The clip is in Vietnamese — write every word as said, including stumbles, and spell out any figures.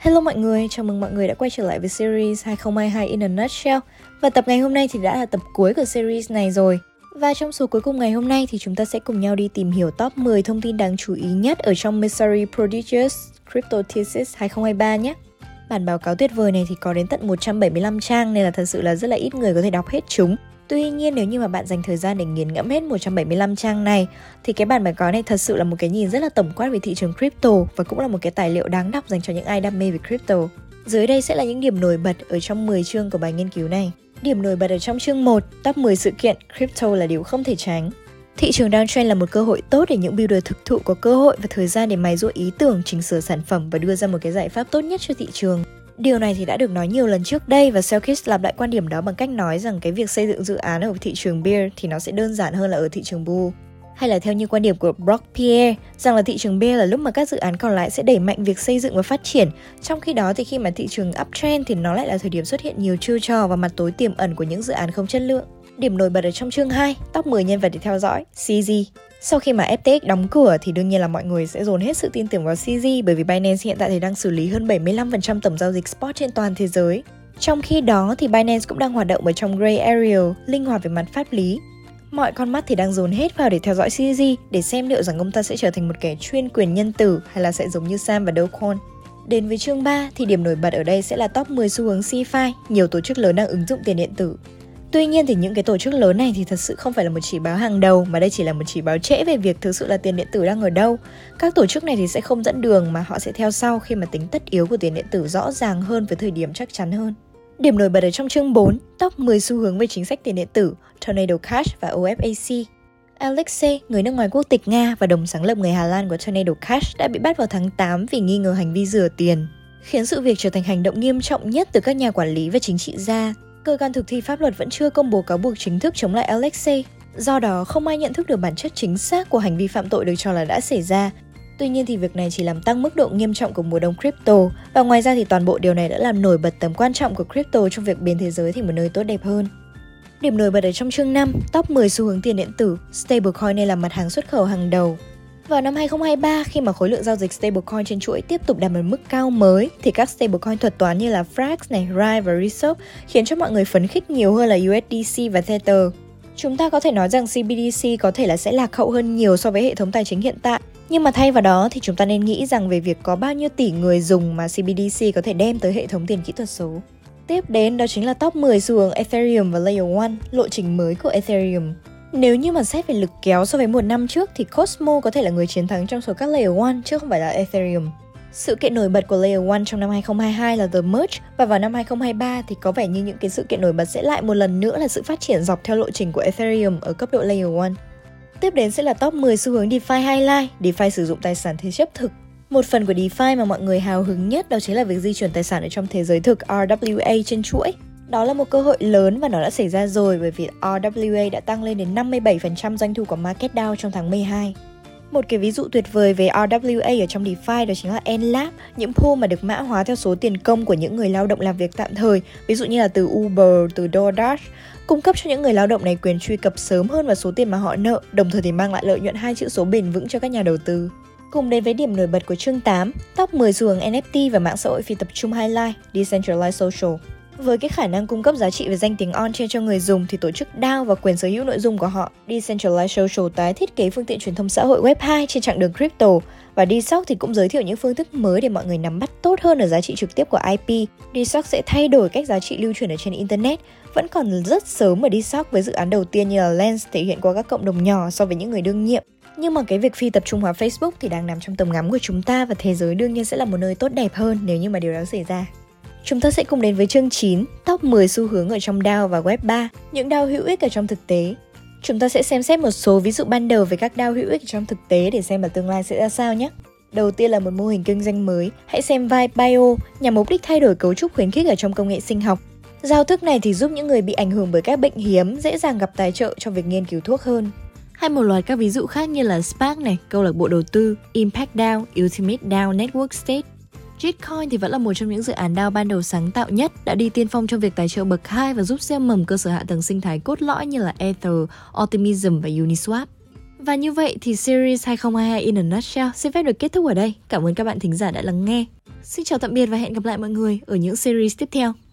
Hello mọi người, chào mừng mọi người đã quay trở lại với series hai không hai hai in a nutshell. Và tập ngày hôm nay thì đã là tập cuối của series này rồi. Và trong số cuối cùng ngày hôm nay thì chúng ta sẽ cùng nhau đi tìm hiểu top mười thông tin đáng chú ý nhất ở trong Messari Prodigious Crypto Thesis hai không hai ba nhé. Bản báo cáo tuyệt vời này thì có đến tận một trăm bảy mươi lăm trang nên là thật sự là rất là ít người có thể đọc hết chúng. Tuy nhiên nếu như mà bạn dành thời gian để nghiền ngẫm hết một trăm bảy mươi lăm trang này thì cái bản báo cáo này thật sự là một cái nhìn rất là tổng quát về thị trường crypto và cũng là một cái tài liệu đáng đọc dành cho những ai đam mê về crypto. Dưới đây sẽ là những điểm nổi bật ở trong mười chương của bài nghiên cứu này. Điểm nổi bật ở trong chương một, top mười sự kiện crypto là điều không thể tránh. Thị trường downtrend là một cơ hội tốt để những builder thực thụ có cơ hội và thời gian để mài giũa ý tưởng, chỉnh sửa sản phẩm và đưa ra một cái giải pháp tốt nhất cho thị trường. Điều này thì đã được nói nhiều lần trước đây và Selkis lặp lại quan điểm đó bằng cách nói rằng cái việc xây dựng dự án ở thị trường bear thì nó sẽ đơn giản hơn là ở thị trường bull. Hay là theo như quan điểm của Brock Pierre, rằng là thị trường bear là lúc mà các dự án còn lại sẽ đẩy mạnh việc xây dựng và phát triển, trong khi đó thì khi mà thị trường uptrend thì nó lại là thời điểm xuất hiện nhiều chiêu trò và mặt tối tiềm ẩn của những dự án không chất lượng. Điểm nổi bật ở trong chương hai, top mười nhân vật để theo dõi, xê dét. Sau khi mà ép tê ích đóng cửa thì đương nhiên là mọi người sẽ dồn hết sự tin tưởng vào xê dét bởi vì Binance hiện tại thì đang xử lý hơn bảy mươi lăm phần trăm tổng giao dịch spot trên toàn thế giới. Trong khi đó thì Binance cũng đang hoạt động ở trong grey area, linh hoạt về mặt pháp lý. Mọi con mắt thì đang dồn hết vào để theo dõi xê dét để xem liệu rằng ông ta sẽ trở thành một kẻ chuyên quyền nhân tử hay là sẽ giống như Sam và Do Kwon. Đến với chương ba thì điểm nổi bật ở đây sẽ là top mười xu hướng DeFi, nhiều tổ chức lớn đang ứng dụng tiền điện tử. Tuy nhiên thì những cái tổ chức lớn này thì thật sự không phải là một chỉ báo hàng đầu mà đây chỉ là một chỉ báo trễ về việc thực sự là tiền điện tử đang ở đâu. Các tổ chức này thì sẽ không dẫn đường mà họ sẽ theo sau khi mà tính tất yếu của tiền điện tử rõ ràng hơn với thời điểm chắc chắn hơn. Điểm nổi bật ở trong chương bốn, top mười xu hướng về chính sách tiền điện tử, Tornado Cash và ô ép a xê. Alexey, người nước ngoài quốc tịch Nga và đồng sáng lập người Hà Lan của Tornado Cash đã bị bắt vào tháng tám vì nghi ngờ hành vi rửa tiền, khiến sự việc trở thành hành động nghiêm trọng nhất từ các nhà quản lý và chính trị gia. Cơ quan thực thi pháp luật vẫn chưa công bố cáo buộc chính thức chống lại Alexey, do đó không ai nhận thức được bản chất chính xác của hành vi phạm tội được cho là đã xảy ra. Tuy nhiên thì việc này chỉ làm tăng mức độ nghiêm trọng của mùa đông crypto và ngoài ra thì toàn bộ điều này đã làm nổi bật tầm quan trọng của crypto trong việc biến thế giới thành một nơi tốt đẹp hơn. Điểm nổi bật ở trong chương năm, top mười xu hướng tiền điện tử, stablecoin nên là mặt hàng xuất khẩu hàng đầu. Vào năm hai không hai ba, khi mà khối lượng giao dịch stablecoin trên chuỗi tiếp tục đạt một mức cao mới, thì các stablecoin thuật toán như là Frax, này, Rai và Resolve khiến cho mọi người phấn khích nhiều hơn là u ét đê xê và Tether. Chúng ta có thể nói rằng xê bê đê xê có thể là sẽ lạc hậu hơn nhiều so với hệ thống tài chính hiện tại, nhưng mà thay vào đó thì chúng ta nên nghĩ rằng về việc có bao nhiêu tỷ người dùng mà xê bê đê xê có thể đem tới hệ thống tiền kỹ thuật số. Tiếp đến đó chính là top mười xu hướng Ethereum và Layer một, lộ trình mới của Ethereum. Nếu như mà xét về lực kéo so với một năm trước thì Cosmo có thể là người chiến thắng trong số các Layer một chứ không phải là Ethereum. Sự kiện nổi bật của Layer một trong năm hai không hai hai là The Merge và vào năm hai không hai ba thì có vẻ như những cái sự kiện nổi bật sẽ lại một lần nữa là sự phát triển dọc theo lộ trình của Ethereum ở cấp độ Layer một. Tiếp đến sẽ là top mười xu hướng DeFi Highlight, DeFi sử dụng tài sản thế chấp thực. Một phần của DeFi mà mọi người hào hứng nhất đó chính là việc di chuyển tài sản ở trong thế giới thực rờ vê a trên chuỗi. Đó là một cơ hội lớn và nó đã xảy ra rồi bởi vì rờ vê a đã tăng lên đến năm mươi bảy phần trăm doanh thu của Market đao trong tháng mười hai. Một cái ví dụ tuyệt vời về rờ vê a ở trong DeFi đó chính là Enlab, những pool mà được mã hóa theo số tiền công của những người lao động làm việc tạm thời, ví dụ như là từ Uber, từ DoorDash, cung cấp cho những người lao động này quyền truy cập sớm hơn vào số tiền mà họ nợ, đồng thời thì mang lại lợi nhuận hai chữ số bền vững cho các nhà đầu tư. Cùng đến với điểm nổi bật của chương tám, top mười xu hướng en ép tê và mạng xã hội phi tập trung highlight, Decentralized Social. Với cái khả năng cung cấp giá trị về danh tiếng on-chain cho người dùng thì tổ chức đê a o và quyền sở hữu nội dung của họ, Decentralized Social tái thiết kế phương tiện truyền thông xã hội web hai trên chặng đường crypto và DeSoc thì cũng giới thiệu những phương thức mới để mọi người nắm bắt tốt hơn ở giá trị trực tiếp của i pê. DeSoc sẽ thay đổi cách giá trị lưu truyền ở trên internet, vẫn còn rất sớm ở DeSoc với dự án đầu tiên như là Lens thể hiện qua các cộng đồng nhỏ so với những người đương nhiệm. Nhưng mà cái việc phi tập trung hóa Facebook thì đang nằm trong tầm ngắm của chúng ta và thế giới đương nhiên sẽ là một nơi tốt đẹp hơn nếu như mà điều đó xảy ra. Chúng ta sẽ cùng đến với chương chín, top mười xu hướng ở trong đê a o và web ba, những đê a o hữu ích ở trong thực tế. Chúng ta sẽ xem xét một số ví dụ ban đầu về các đê a o hữu ích trong thực tế để xem là tương lai sẽ ra sao nhé. Đầu tiên là một mô hình kinh doanh mới, hãy xem Vibe Bio nhằm mục đích thay đổi cấu trúc khuyến khích ở trong công nghệ sinh học. Giao thức này thì giúp những người bị ảnh hưởng bởi các bệnh hiếm dễ dàng gặp tài trợ cho việc nghiên cứu thuốc hơn. Hay một loạt các ví dụ khác như là Spark này, câu lạc bộ đầu tư, Impact đê a o, Ultimate đê a o Network State. Jitcoin thì vẫn là một trong những dự án đê a o ban đầu sáng tạo nhất, đã đi tiên phong trong việc tài trợ bậc hai và giúp xem mầm cơ sở hạ tầng sinh thái cốt lõi như là Ether, Optimism và Uniswap. Và như vậy thì series hai không hai hai in a nutshell xin phép được kết thúc ở đây. Cảm ơn các bạn thính giả đã lắng nghe. Xin chào tạm biệt và hẹn gặp lại mọi người ở những series tiếp theo.